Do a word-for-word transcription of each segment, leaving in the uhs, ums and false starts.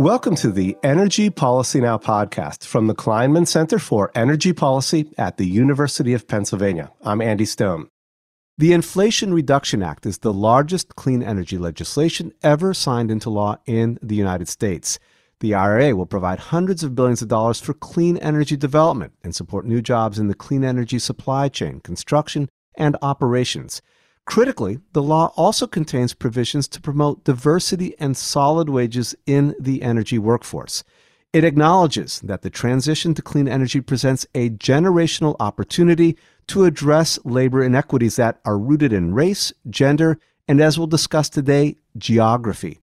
Welcome to the Energy Policy Now podcast from the Kleinman Center for Energy Policy at the University of Pennsylvania. I'm Andy Stone. The Inflation Reduction Act is the largest clean energy legislation ever signed into law in the United States. The I R A will provide hundreds of billions of dollars for clean energy development and support new jobs in the clean energy supply chain, construction, and operations. Critically, the law also contains provisions to promote diversity and solid wages in the energy workforce. It acknowledges that the transition to clean energy presents a generational opportunity to address labor inequities that are rooted in race, gender, and, as we'll discuss today, geography.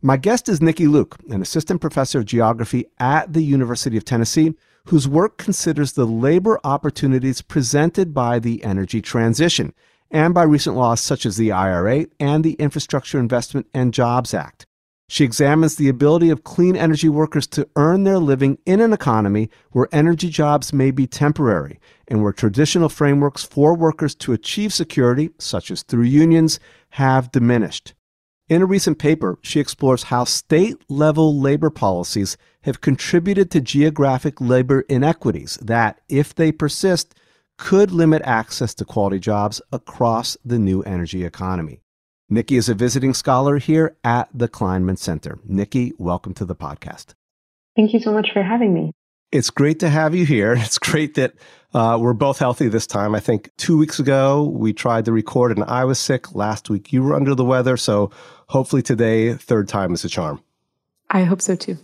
My guest is Nikki Luke, an assistant professor of geography at the University of Tennessee, whose work considers the labor opportunities presented by the energy transition and by recent laws such as the I R A and the Infrastructure Investment and Jobs Act. She examines the ability of clean energy workers to earn their living in an economy where energy jobs may be temporary and where traditional frameworks for workers to achieve security, such as through unions, have diminished. In a recent paper, she explores how state-level labor policies have contributed to geographic labor inequities that, if they persist, could limit access to quality jobs across the new energy economy. Nikki is a visiting scholar here at the Kleinman Center. Nikki, welcome to the podcast. Thank you so much for having me. It's great to have you here. It's great that uh, we're both healthy this time. I think two weeks ago, we tried to record and I was sick. Last week, you were under the weather. So hopefully today, third time is a charm. I hope so too.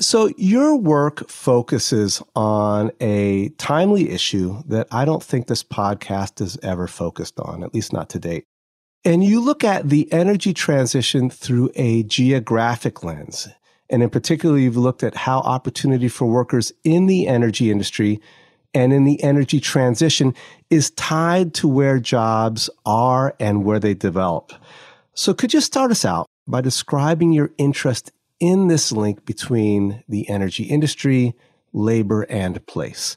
So your work focuses on a timely issue that I don't think this podcast has ever focused on, at least not to date. And you look at the energy transition through a geographic lens. And in particular, you've looked at how opportunity for workers in the energy industry and in the energy transition is tied to where jobs are and where they develop. So could you start us out by describing your interest in this link between the energy industry, labor, and place?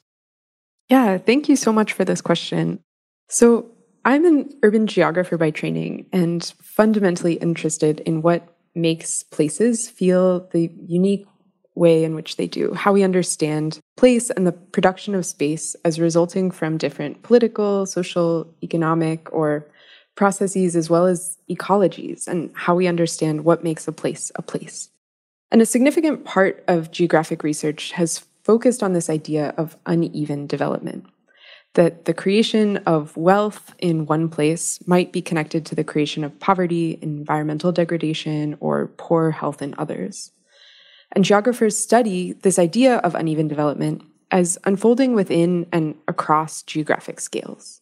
Yeah, thank you so much for this question. So I'm an urban geographer by training and fundamentally interested in what makes places feel the unique way in which they do, how we understand place and the production of space as resulting from different political, social, economic, or processes, as well as ecologies, and how we understand what makes a place a place. And a significant part of geographic research has focused on this idea of uneven development, that the creation of wealth in one place might be connected to the creation of poverty, environmental degradation, or poor health in others. And geographers study this idea of uneven development as unfolding within and across geographic scales.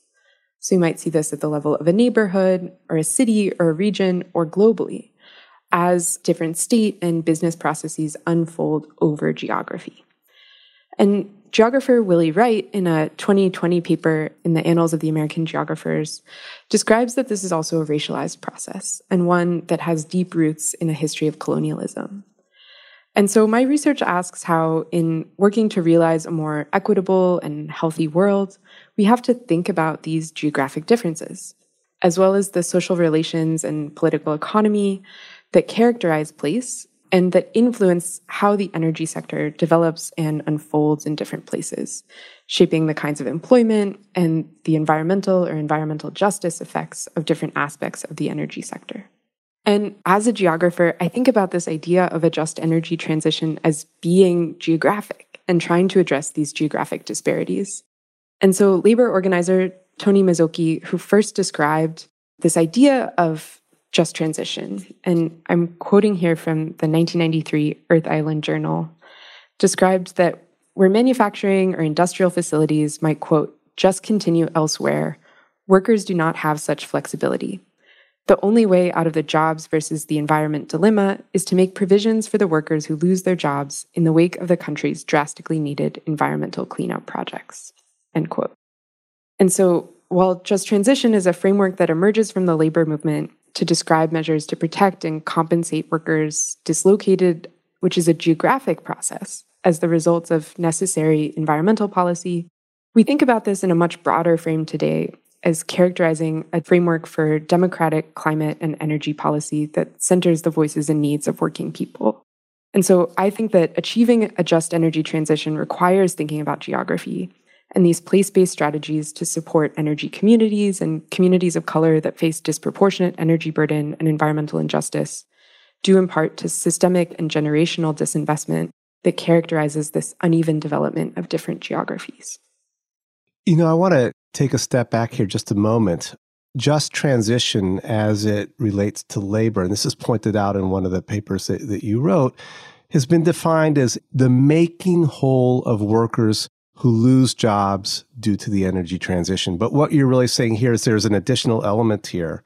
So you might see this at the level of a neighborhood, or a city, or a region, or globally, as different state and business processes unfold over geography. And geographer Willie Wright, in a twenty twenty paper in the Annals of the American Geographers, describes that this is also a racialized process, and one that has deep roots in a history of colonialism. And so my research asks how, in working to realize a more equitable and healthy world, we have to think about these geographic differences, as well as the social relations and political economy that characterize place and that influence how the energy sector develops and unfolds in different places, shaping the kinds of employment and the environmental or environmental justice effects of different aspects of the energy sector. And as a geographer, I think about this idea of a just energy transition as being geographic and trying to address these geographic disparities. And so labor organizer Tony Mazzocchi, who first described this idea of just transition, and I'm quoting here from the nineteen ninety-three Earth Island Journal, described that where manufacturing or industrial facilities might, quote, just continue elsewhere, workers do not have such flexibility. The only way out of the jobs versus the environment dilemma is to make provisions for the workers who lose their jobs in the wake of the country's drastically needed environmental cleanup projects, end quote. And so while just transition is a framework that emerges from the labor movement to describe measures to protect and compensate workers dislocated, which is a geographic process, as the results of necessary environmental policy, we think about this in a much broader frame today as characterizing a framework for democratic climate and energy policy that centers the voices and needs of working people. And so I think that achieving a just energy transition requires thinking about geography and these place-based strategies to support energy communities and communities of color that face disproportionate energy burden and environmental injustice, due in part to systemic and generational disinvestment that characterizes this uneven development of different geographies. You know, I want to take a step back here just a moment. Just transition as it relates to labor, and this is pointed out in one of the papers that, that you wrote, has been defined as the making whole of workers who lose jobs due to the energy transition. But what you're really saying here is there's an additional element here,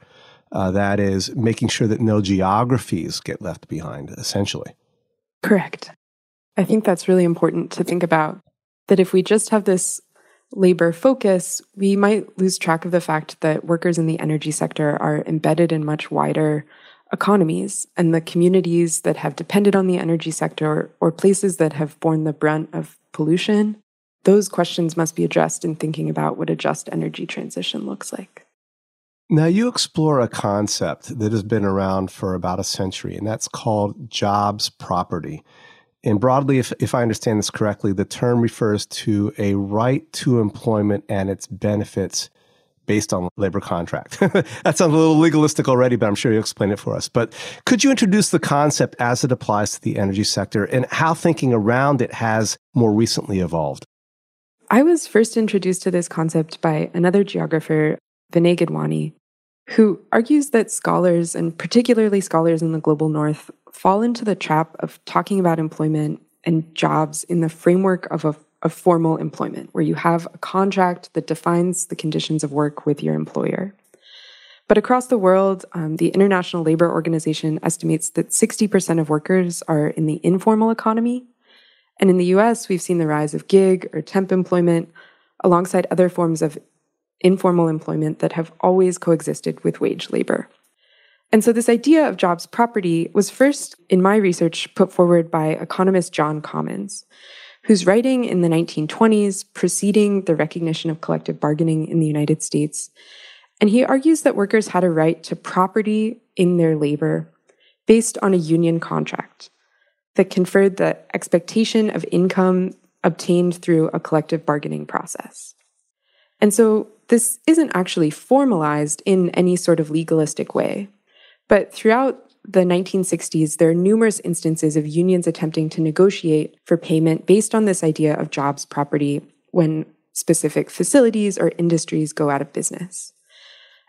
uh, that is making sure that no geographies get left behind, essentially. Correct. I think that's really important to think about, that if we just have this labor focus, we might lose track of the fact that workers in the energy sector are embedded in much wider economies, and the communities that have depended on the energy sector or places that have borne the brunt of pollution, those questions must be addressed in thinking about what a just energy transition looks like. Now, you explore a concept that has been around for about a century, and that's called jobs property. And broadly, if, if I understand this correctly, the term refers to a right to employment and its benefits based on labor contract. That sounds a little legalistic already, but I'm sure you'll explain it for us. But could you introduce the concept as it applies to the energy sector and how thinking around it has more recently evolved? I was first introduced to this concept by another geographer, Vinay Gidwani, who argues that scholars, and particularly scholars in the global north, fall into the trap of talking about employment and jobs in the framework of a of formal employment, where you have a contract that defines the conditions of work with your employer. But across the world, um, the International Labor Organization estimates that sixty percent of workers are in the informal economy. And in the U S, we've seen the rise of gig or temp employment alongside other forms of informal employment that have always coexisted with wage labor. And so this idea of jobs property was first, in my research, put forward by economist John Commons, whose writing in the nineteen twenties preceding the recognition of collective bargaining in the United States. And he argues that workers had a right to property in their labor based on a union contract that conferred the expectation of income obtained through a collective bargaining process. And so this isn't actually formalized in any sort of legalistic way. But throughout the nineteen sixties, there are numerous instances of unions attempting to negotiate for payment based on this idea of jobs property when specific facilities or industries go out of business.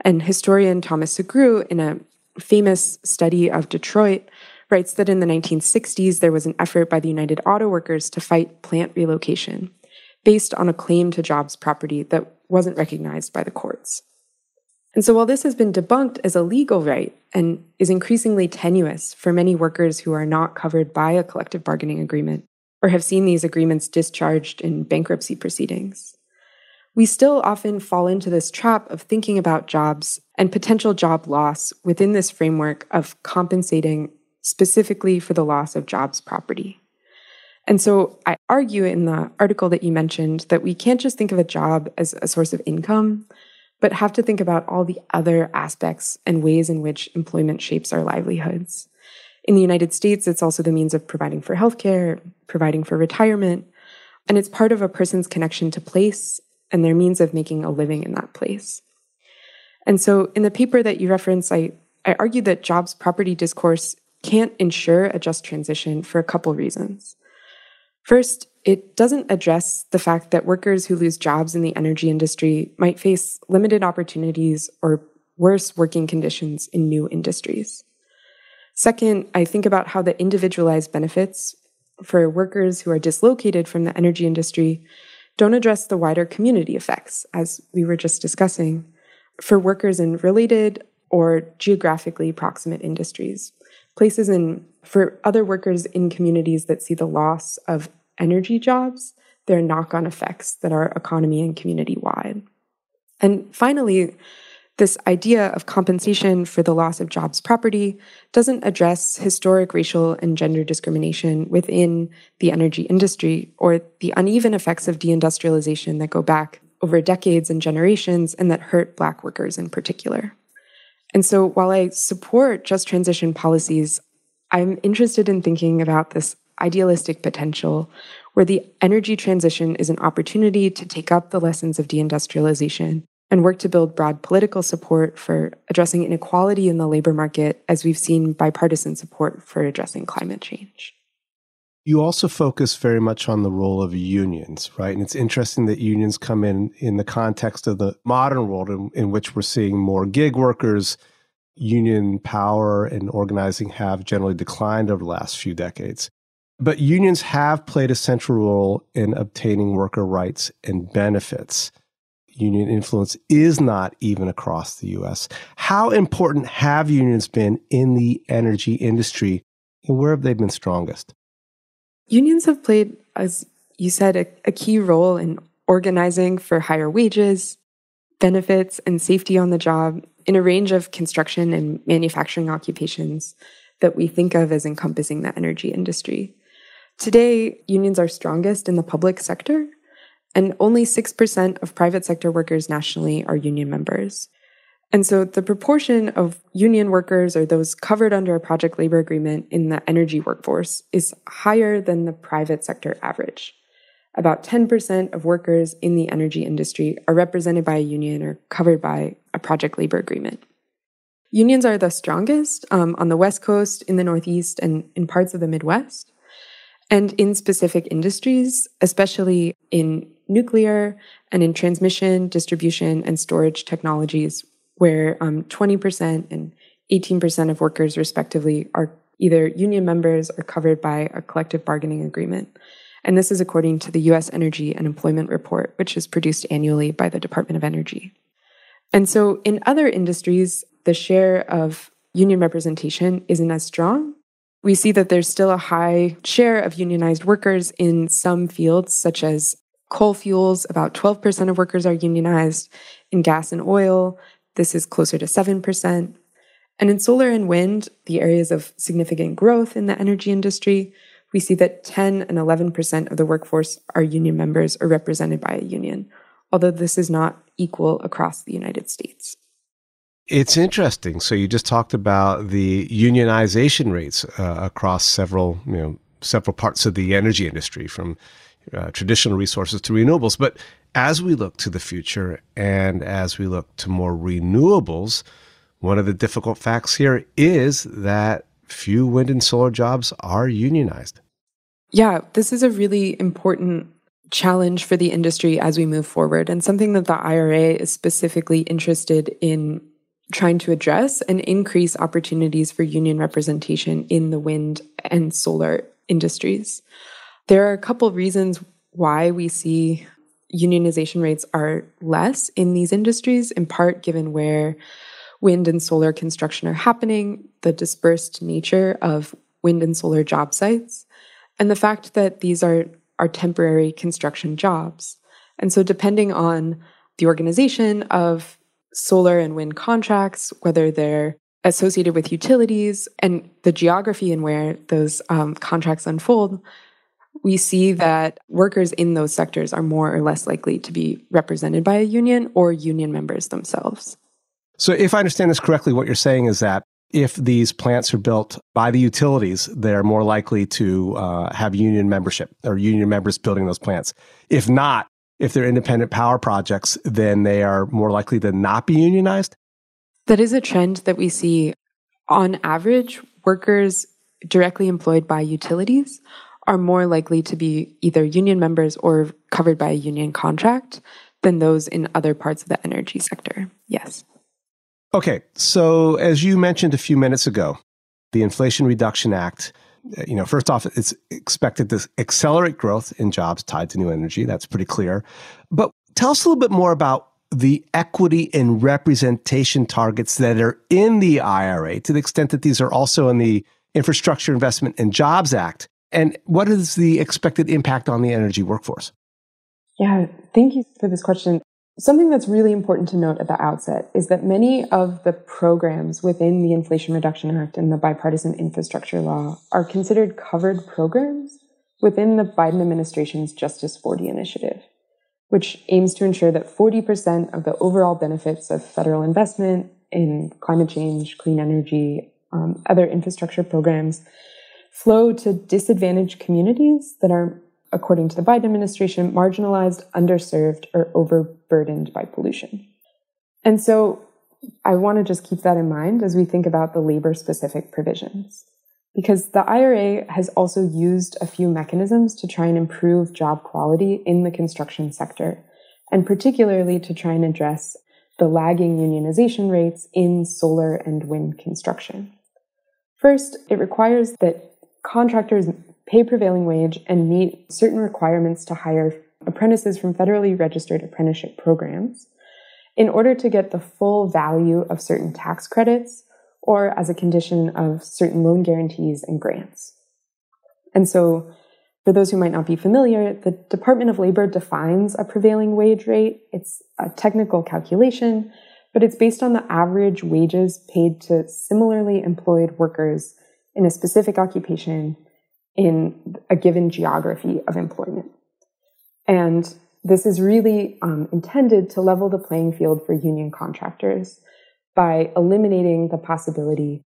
And historian Thomas Sugrue, in a famous study of Detroit, writes that in the nineteen sixties, there was an effort by the United Auto Workers to fight plant relocation based on a claim to jobs property that wasn't recognized by the courts. And so while this has been debunked as a legal right and is increasingly tenuous for many workers who are not covered by a collective bargaining agreement or have seen these agreements discharged in bankruptcy proceedings, we still often fall into this trap of thinking about jobs and potential job loss within this framework of compensating specifically for the loss of jobs property. And so I argue in the article that you mentioned that we can't just think of a job as a source of income, but have to think about all the other aspects and ways in which employment shapes our livelihoods. In the United States, it's also the means of providing for healthcare, providing for retirement, and it's part of a person's connection to place and their means of making a living in that place. And so in the paper that you referenced, I, I argued that jobs property discourse can't ensure a just transition for a couple reasons. First, it doesn't address the fact that workers who lose jobs in the energy industry might face limited opportunities or worse working conditions in new industries. Second, I think about how the individualized benefits for workers who are dislocated from the energy industry don't address the wider community effects, as we were just discussing, for workers in related or geographically proximate industries, places in for other workers in communities that see the loss of energy jobs, their knock-on effects that are economy and community-wide. And finally, this idea of compensation for the loss of jobs property doesn't address historic racial and gender discrimination within the energy industry or the uneven effects of deindustrialization that go back over decades and generations and that hurt Black workers in particular. And so while I support just transition policies, I'm interested in thinking about this idealistic potential where the energy transition is an opportunity to take up the lessons of deindustrialization and work to build broad political support for addressing inequality in the labor market, as we've seen bipartisan support for addressing climate change. You also focus very much on the role of unions, right? And it's interesting that unions come in in the context of the modern world in, in which we're seeing more gig workers. Union power and organizing have generally declined over the last few decades. But unions have played a central role in obtaining worker rights and benefits. Union influence is not even across the U S. How important have unions been in the energy industry, and where have they been strongest? Unions have played, as you said, a, a key role in organizing for higher wages, benefits, and safety on the job in a range of construction and manufacturing occupations that we think of as encompassing the energy industry. Today, unions are strongest in the public sector, and only six percent of private sector workers nationally are union members. And so the proportion of union workers or those covered under a project labor agreement in the energy workforce is higher than the private sector average. About ten percent of workers in the energy industry are represented by a union or covered by a project labor agreement. Unions are the strongest um, on the West Coast, in the Northeast, and in parts of the Midwest. And in specific industries, especially in nuclear and in transmission, distribution, and storage technologies, where um, twenty percent and eighteen percent of workers, respectively, are either union members or covered by a collective bargaining agreement. And this is according to the U S Energy and Employment Report, which is produced annually by the Department of Energy. And so in other industries, the share of union representation isn't as strong. We see that there's still a high share of unionized workers in some fields, such as coal fuels. About twelve percent of workers are unionized. In gas and oil, this is closer to seven percent. And in solar and wind, the areas of significant growth in the energy industry, we see that ten and eleven percent of the workforce are union members or represented by a union, although this is not equal across the United States. It's interesting. So you just talked about the unionization rates uh, across several, you know, several parts of the energy industry, from uh, traditional resources to renewables. But as we look to the future and as we look to more renewables, one of the difficult facts here is that few wind and solar jobs are unionized. Yeah, this is a really important challenge for the industry as we move forward, and something that the I R A is specifically interested in trying to address and increase opportunities for union representation in the wind and solar industries. There are a couple of reasons why we see unionization rates are less in these industries, in part given where wind and solar construction are happening, the dispersed nature of wind and solar job sites, and the fact that these are, are temporary construction jobs. And so depending on the organization of solar and wind contracts, whether they're associated with utilities, and the geography in where those um, contracts unfold, we see that workers in those sectors are more or less likely to be represented by a union or union members themselves. So if I understand this correctly, what you're saying is that if these plants are built by the utilities, they're more likely to uh, have union membership or union members building those plants. If not, if they're independent power projects, then they are more likely to not be unionized? That is a trend that we see. On average, workers directly employed by utilities are more likely to be either union members or covered by a union contract than those in other parts of the energy sector. Yes. Okay, so as you mentioned a few minutes ago, the Inflation Reduction Act, you know, first off, it's expected to accelerate growth in jobs tied to new energy. That's pretty clear. But tell us a little bit more about the equity and representation targets that are in the I R A, to the extent that these are also in the Infrastructure Investment and Jobs Act. And what is the expected impact on the energy workforce? Yeah, thank you for this question. Something that's really important to note at the outset is that many of the programs within the Inflation Reduction Act and the bipartisan infrastructure law are considered covered programs within the Biden administration's Justice forty initiative, which aims to ensure that forty percent of the overall benefits of federal investment in climate change, clean energy, um, other infrastructure programs flow to disadvantaged communities that are, according to the Biden administration, marginalized, underserved, or overburdened by pollution. And so I want to just keep that in mind as we think about the labor-specific provisions, because the I R A has also used a few mechanisms to try and improve job quality in the construction sector, and particularly to try and address the lagging unionization rates in solar and wind construction. First, it requires that contractors pay prevailing wage and meet certain requirements to hire apprentices from federally registered apprenticeship programs in order to get the full value of certain tax credits or as a condition of certain loan guarantees and grants. And so, for those who might not be familiar, the Department of Labor defines a prevailing wage rate. It's a technical calculation, but it's based on the average wages paid to similarly employed workers in a specific occupation in a given geography of employment. And this is really um, intended to level the playing field for union contractors by eliminating the possibility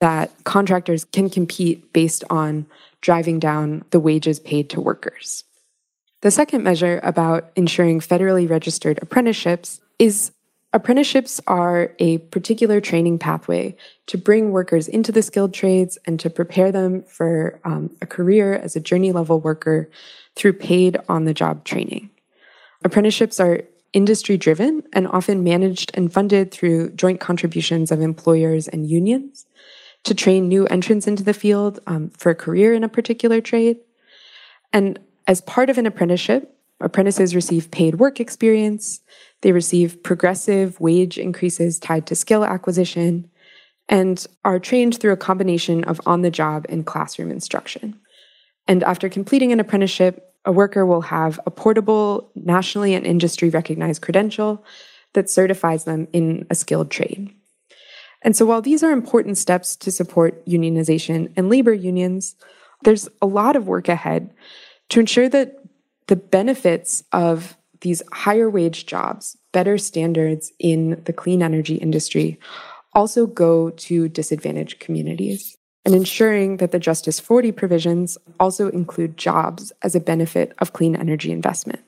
that contractors can compete based on driving down the wages paid to workers. The second measure about ensuring federally registered apprenticeships is apprenticeships are a particular training pathway to bring workers into the skilled trades and to prepare them for um, a career as a journey-level worker through paid on-the-job training. Apprenticeships are industry-driven and often managed and funded through joint contributions of employers and unions to train new entrants into the field um, for a career in a particular trade. And as part of an apprenticeship, apprentices receive paid work experience, they receive progressive wage increases tied to skill acquisition, and are trained through a combination of on-the-job and classroom instruction. And after completing an apprenticeship, a worker will have a portable, nationally and industry-recognized credential that certifies them in a skilled trade. And so while these are important steps to support unionization and labor unions, there's a lot of work ahead to ensure that the benefits of these higher wage jobs, better standards in the clean energy industry, also go to disadvantaged communities, and ensuring that the Justice forty provisions also include jobs as a benefit of clean energy investment.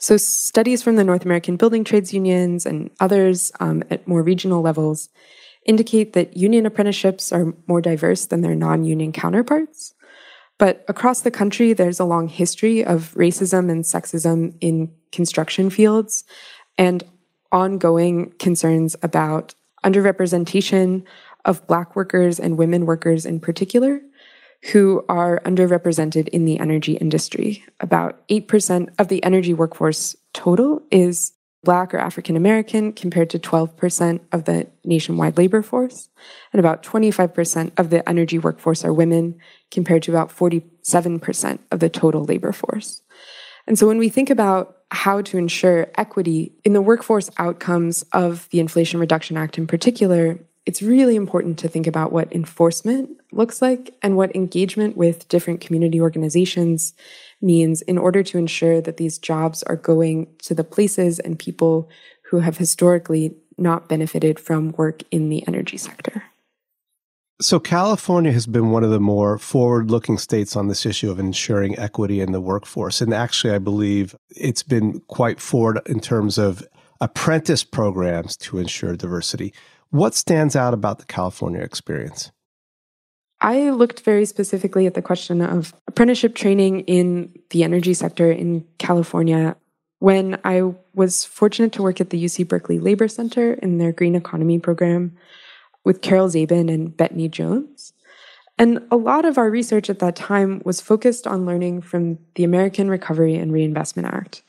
So studies from the North American Building Trades Unions and others um, at more regional levels indicate that union apprenticeships are more diverse than their non-union counterparts. But across the country, there's a long history of racism and sexism in construction fields and ongoing concerns about underrepresentation of Black workers and women workers in particular, who are underrepresented in the energy industry. About eight percent of the energy workforce total is Black or African American, compared to twelve percent of the nationwide labor force, and about twenty-five percent of the energy workforce are women, compared to about forty-seven percent of the total labor force. And so when we think about how to ensure equity in the workforce outcomes of the Inflation Reduction Act in particular, it's really important to think about what enforcement looks like and what engagement with different community organizations means in order to ensure that these jobs are going to the places and people who have historically not benefited from work in the energy sector. So California has been one of the more forward-looking states on this issue of ensuring equity in the workforce. And actually, I believe it's been quite forward in terms of apprentice programs to ensure diversity. What stands out about the California experience? I looked very specifically at the question of apprenticeship training in the energy sector in California when I was fortunate to work at the U C Berkeley Labor Center in their green economy program with Carol Zabin and Bethany Jones. And a lot of our research at that time was focused on learning from the American Recovery and Reinvestment Act,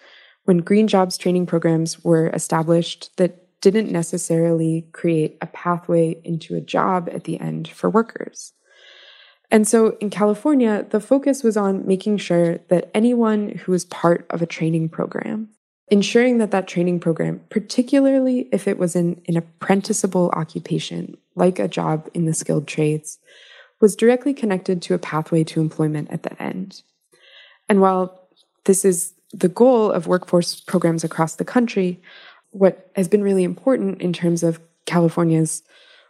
when green jobs training programs were established that didn't necessarily create a pathway into a job at the end for workers. And so in California, the focus was on making sure that anyone who was part of a training program, ensuring that that training program, particularly if it was in an apprenticeable occupation, like a job in the skilled trades, was directly connected to a pathway to employment at the end. And while this is the goal of workforce programs across the country, what has been really important in terms of California's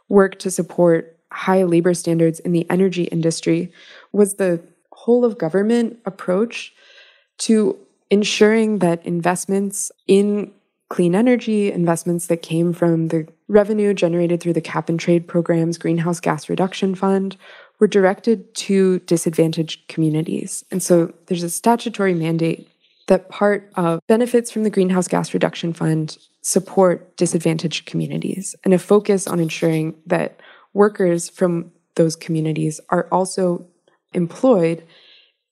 work to support high labor standards in the energy industry was the whole of government approach to ensuring that investments in clean energy, investments that came from the revenue generated through the cap and trade programs, greenhouse gas reduction fund, were directed to disadvantaged communities. And so there's a statutory mandate that part of benefits from the greenhouse gas reduction fund support disadvantaged communities, and a focus on ensuring that workers from those communities are also employed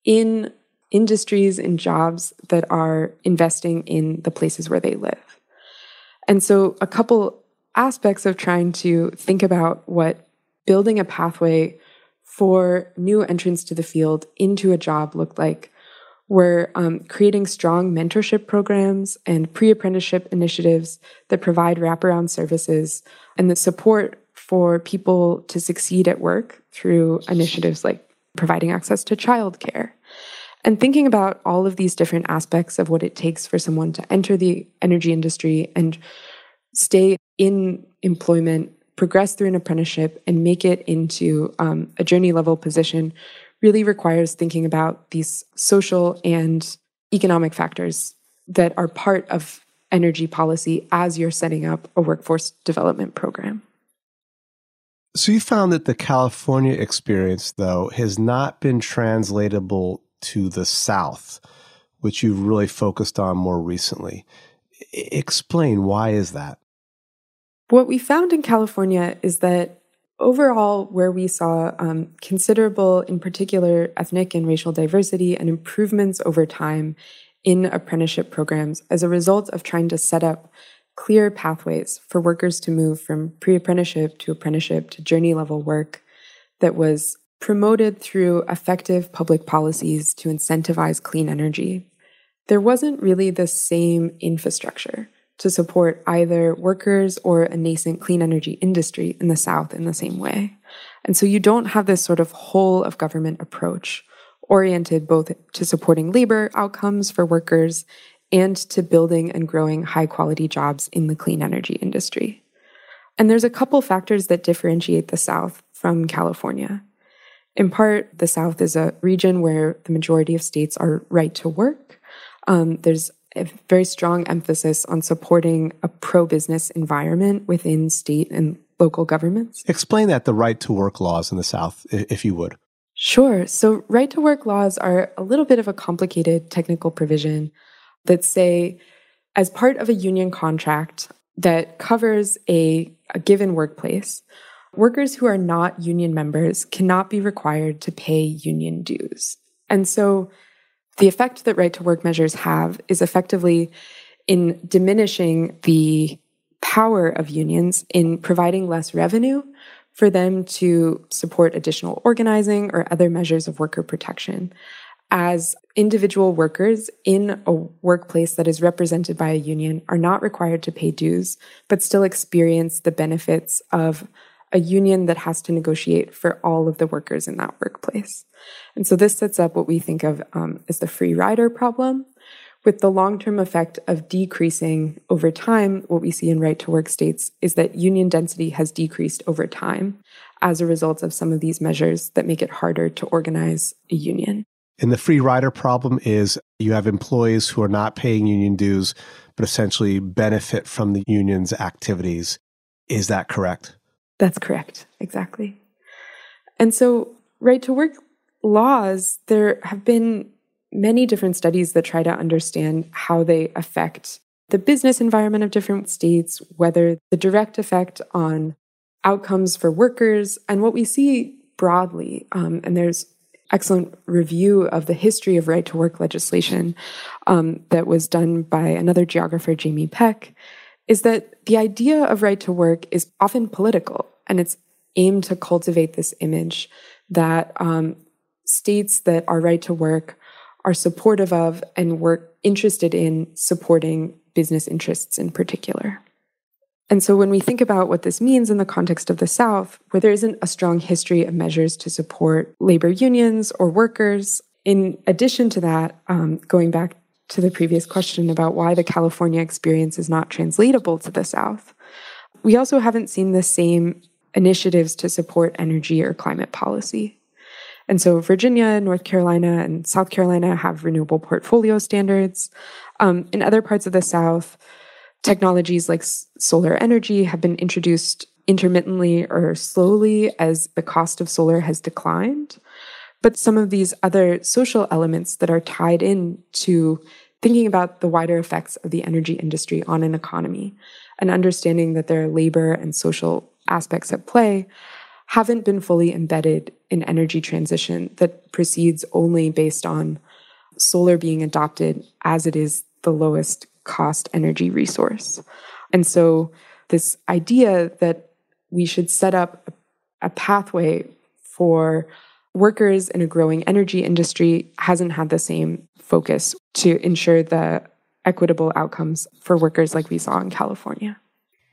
in industries and jobs that are investing in the places where they live. And so a couple aspects of trying to think about what building a pathway for new entrants to the field into a job looked like were um, creating strong mentorship programs and pre-apprenticeship initiatives that provide wraparound services and the support for people to succeed at work through initiatives like providing access to childcare. And thinking about all of these different aspects of what it takes for someone to enter the energy industry and stay in employment, progress through an apprenticeship, and make it into um, a journey-level position really requires thinking about these social and economic factors that are part of energy policy as you're setting up a workforce development program. So you found that the California experience, though, has not been translatable to the South, which you've really focused on more recently. I- explain, why is that? What we found in California is that overall, where we saw um, considerable, in particular, ethnic and racial diversity and improvements over time in apprenticeship programs as a result of trying to set up clear pathways for workers to move from pre-apprenticeship to apprenticeship to journey-level work that was promoted through effective public policies to incentivize clean energy, there wasn't really the same infrastructure to support either workers or a nascent clean energy industry in the South in the same way. And so you don't have this sort of whole of government approach oriented both to supporting labor outcomes for workers and to building and growing high quality jobs in the clean energy industry. And there's a couple factors that differentiate the South from California. In part, the South is a region where the majority of states are right to work. Um, there's a very strong emphasis on supporting a pro-business environment within state and local governments. Explain that, the right to work laws in the South, if you would. Sure. So right to work laws are a little bit of a complicated technical provision that say, as part of a union contract that covers a, a given workplace, workers who are not union members cannot be required to pay union dues. And so the effect that right-to-work measures have is effectively in diminishing the power of unions in providing less revenue for them to support additional organizing or other measures of worker protection as individual workers in a workplace that is represented by a union are not required to pay dues, but still experience the benefits of a union that has to negotiate for all of the workers in that workplace. And so this sets up what we think of um, as the free rider problem, with the long-term effect of decreasing over time. What we see in right-to-work states is that union density has decreased over time as a result of some of these measures that make it harder to organize a union. And the free rider problem is you have employees who are not paying union dues, but essentially benefit from the union's activities. Is that correct? That's correct, exactly. And so right-to-work laws, there have been many different studies that try to understand how they affect the business environment of different states, whether the direct effect on outcomes for workers, and what we see broadly, um, and there's excellent review of the history of right-to-work legislation um, that was done by another geographer, Jamie Peck, is that the idea of right to work is often political, and it's aimed to cultivate this image that um, states that are right to work are supportive of and were interested in supporting business interests in particular. And so when we think about what this means in the context of the South, where there isn't a strong history of measures to support labor unions or workers, in addition to that, um, going back to the previous question about why the California experience is not translatable to the South, we also haven't seen the same initiatives to support energy or climate policy. And so Virginia, North Carolina, and South Carolina have renewable portfolio standards. Um, in other parts of the South, technologies like s- solar energy have been introduced intermittently or slowly as the cost of solar has declined. But some of these other social elements that are tied in to thinking about the wider effects of the energy industry on an economy and understanding that there are labor and social aspects at play haven't been fully embedded in energy transition that proceeds only based on solar being adopted as it is the lowest cost energy resource. And so this idea that we should set up a pathway for workers in a growing energy industry hasn't had the same focus to ensure the equitable outcomes for workers like we saw in California.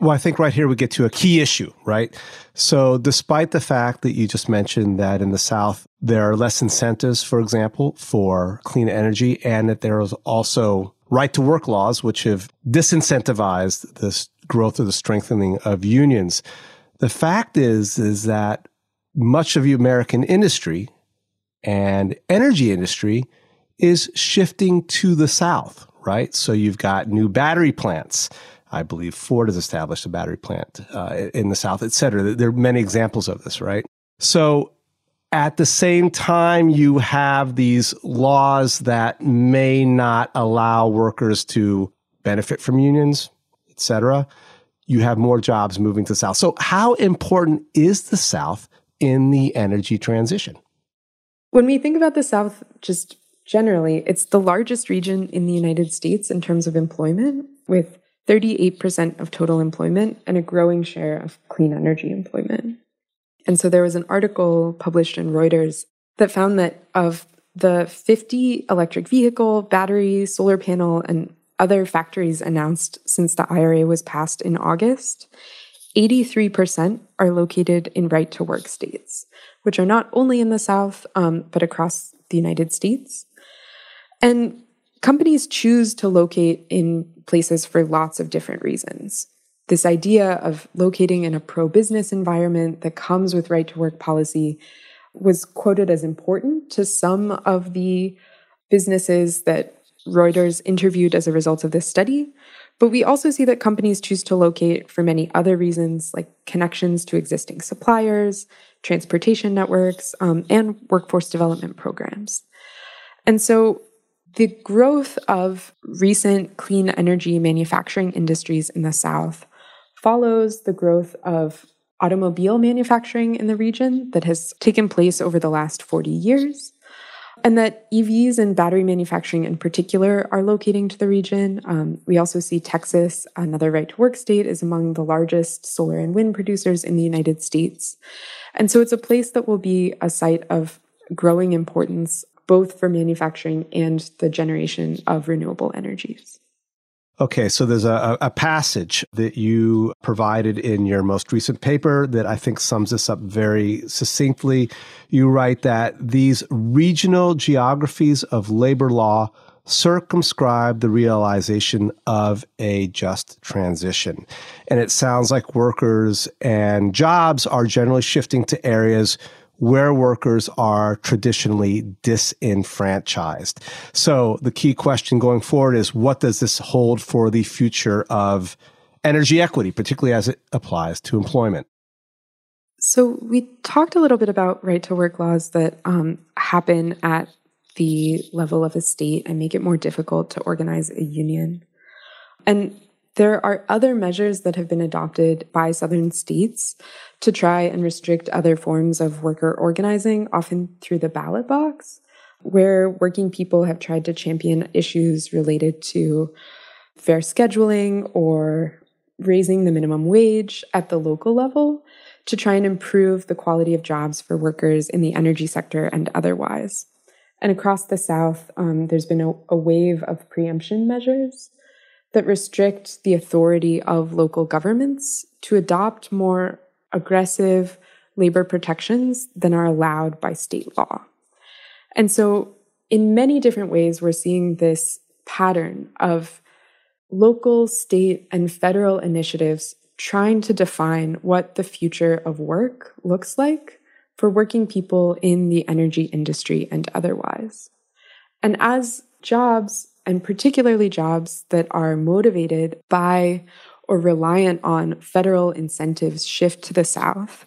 Well, I think right here we get to a key issue, right? So despite the fact that you just mentioned that in the South, there are less incentives, for example, for clean energy, and that there is also right-to-work laws, which have disincentivized this growth or the strengthening of unions. The fact is, is that much of the American industry and energy industry is shifting to the South, right? So you've got new battery plants. I believe Ford has established a battery plant uh, in the South, et cetera. There are many examples of this, right? So at the same time, you have these laws that may not allow workers to benefit from unions, et cetera. You have more jobs moving to the South. So how important is the South in the energy transition? When we think about the South, just generally, it's the largest region in the United States in terms of employment, with thirty-eight percent of total employment and a growing share of clean energy employment. And so there was an article published in Reuters that found that of the fifty electric vehicle, battery, solar panel, and other factories announced since the I R A was passed in August, eighty-three percent are located in right-to-work states, which are not only in the South, um, but across the United States. And companies choose to locate in places for lots of different reasons. This idea of locating in a pro-business environment that comes with right-to-work policy was quoted as important to some of the businesses that Reuters interviewed as a result of this study. But we also see that companies choose to locate for many other reasons, like connections to existing suppliers, transportation networks, um, and workforce development programs. And so the growth of recent clean energy manufacturing industries in the South follows the growth of automobile manufacturing in the region that has taken place over the last forty years. And that E Vs and battery manufacturing in particular are locating to the region. Um, we also see Texas, another right-to-work state, is among the largest solar and wind producers in the United States. And so it's a place that will be a site of growing importance, both for manufacturing and the generation of renewable energies. Okay, so there's a, a passage that you provided in your most recent paper that I think sums this up very succinctly. You write that these regional geographies of labor law circumscribe the realization of a just transition. And it sounds like workers and jobs are generally shifting to areas where workers are traditionally disenfranchised. So the key question going forward is, what does this hold for the future of energy equity, particularly as it applies to employment? So we talked a little bit about right-to-work laws that um, happen at the level of a state and make it more difficult to organize a union. And there are other measures that have been adopted by Southern states to try and restrict other forms of worker organizing, often through the ballot box, where working people have tried to champion issues related to fair scheduling or raising the minimum wage at the local level to try and improve the quality of jobs for workers in the energy sector and otherwise. And across the South, um, there's been a, a wave of preemption measures that restrict the authority of local governments to adopt more aggressive labor protections than are allowed by state law. And so in many different ways, we're seeing this pattern of local, state, and federal initiatives trying to define what the future of work looks like for working people in the energy industry and otherwise. And as jobs, and particularly jobs that are motivated by or reliant on federal incentives, shift to the South,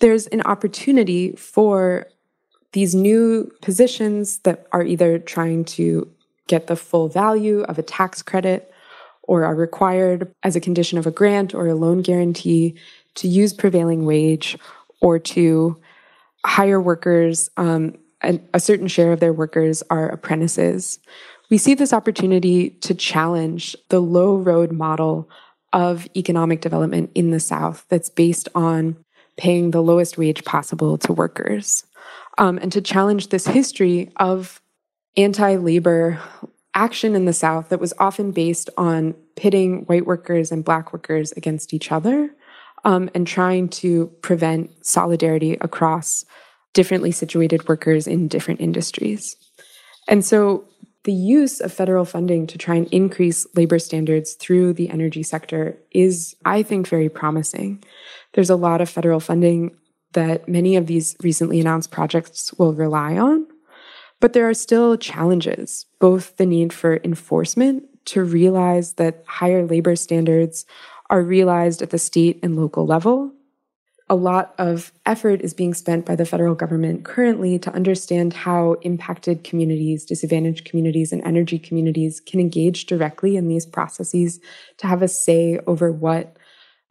there's an opportunity for these new positions that are either trying to get the full value of a tax credit or are required as a condition of a grant or a loan guarantee to use prevailing wage or to hire workers. Um, a, a certain share of their workers are apprentices. We see this opportunity to challenge the low road model of economic development in the South that's based on paying the lowest wage possible to workers, um, and to challenge this history of anti-labor action in the South that was often based on pitting white workers and Black workers against each other, um, and trying to prevent solidarity across differently situated workers in different industries. And so the use of federal funding to try and increase labor standards through the energy sector is, I think, very promising. There's a lot of federal funding that many of these recently announced projects will rely on, but there are still challenges, both the need for enforcement to realize that higher labor standards are realized at the state and local level. A lot of effort is being spent by the federal government currently to understand how impacted communities, disadvantaged communities, and energy communities can engage directly in these processes to have a say over what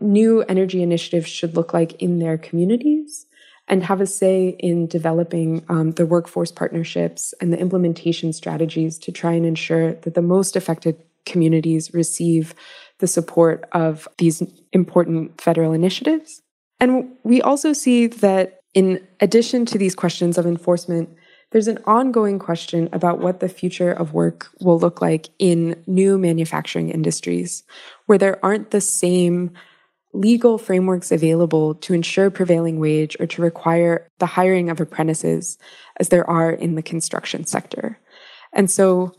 new energy initiatives should look like in their communities and have a say in developing um, the workforce partnerships and the implementation strategies to try and ensure that the most affected communities receive the support of these important federal initiatives. And we also see that in addition to these questions of enforcement, there's an ongoing question about what the future of work will look like in new manufacturing industries, where there aren't the same legal frameworks available to ensure prevailing wage or to require the hiring of apprentices as there are in the construction sector. And so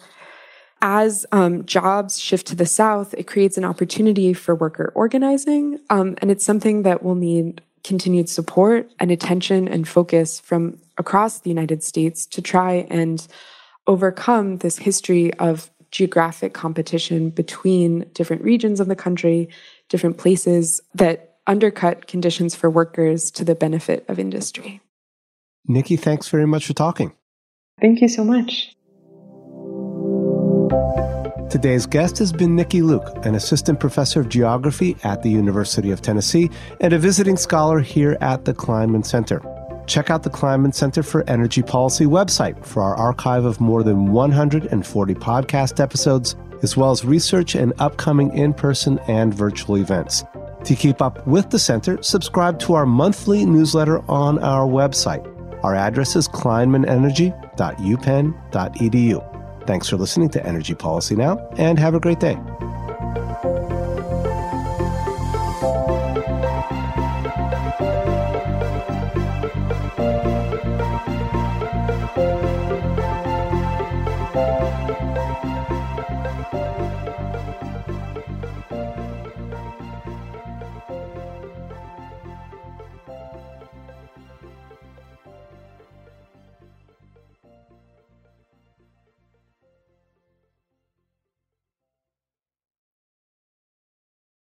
As um, jobs shift to the South, it creates an opportunity for worker organizing, um, and it's something that will need continued support and attention and focus from across the United States to try and overcome this history of geographic competition between different regions of the country, different places that undercut conditions for workers to the benefit of industry. Nikki, thanks very much for talking. Thank you so much. Today's guest has been Nikki Luke, an assistant professor of geography at the University of Tennessee and a visiting scholar here at the Kleinman Center. Check out the Kleinman Center for Energy Policy website for our archive of more than one hundred forty podcast episodes, as well as research and upcoming in-person and virtual events. To keep up with the center, subscribe to our monthly newsletter on our website. Our address is kleinman energy dot u penn dot e d u. Thanks for listening to Energy Policy Now, and have a great day.